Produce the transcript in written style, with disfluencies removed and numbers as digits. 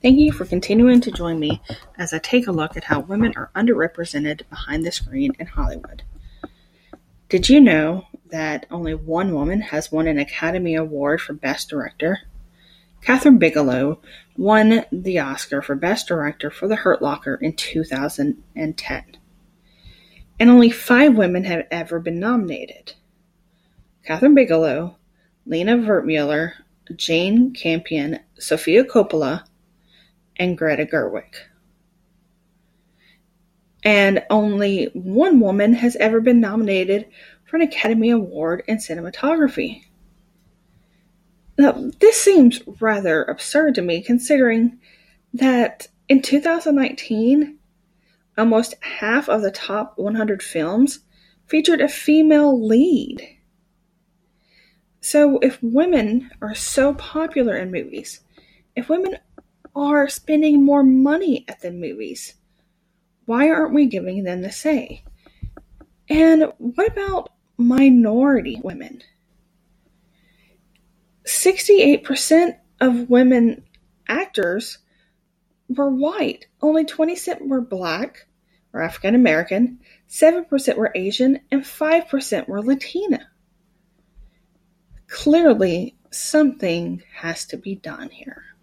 Thank you for continuing to join me as I take a look at how women are underrepresented behind the screen in Hollywood. Did you know that only one woman has won an Academy Award for Best Director? Kathryn Bigelow won the Oscar for Best Director for The Hurt Locker in 2010. And only 5 women have ever been nominated. Kathryn Bigelow, Lena Vertmuller, Jane Campion, Sofia Coppola, and Greta Gerwig. And only one woman has ever been nominated for an Academy Award in cinematography. Now, this seems rather absurd to me, considering that in 2019, almost half of the top 100 films featured a female lead. So if women are so popular in movies, if women are spending more money at the movies, why aren't we giving them the say? And what about minority women? 68% of women actors were white. Only 20% were black or African American, 7% were Asian, and 5% were Latina. Clearly, something has to be done here.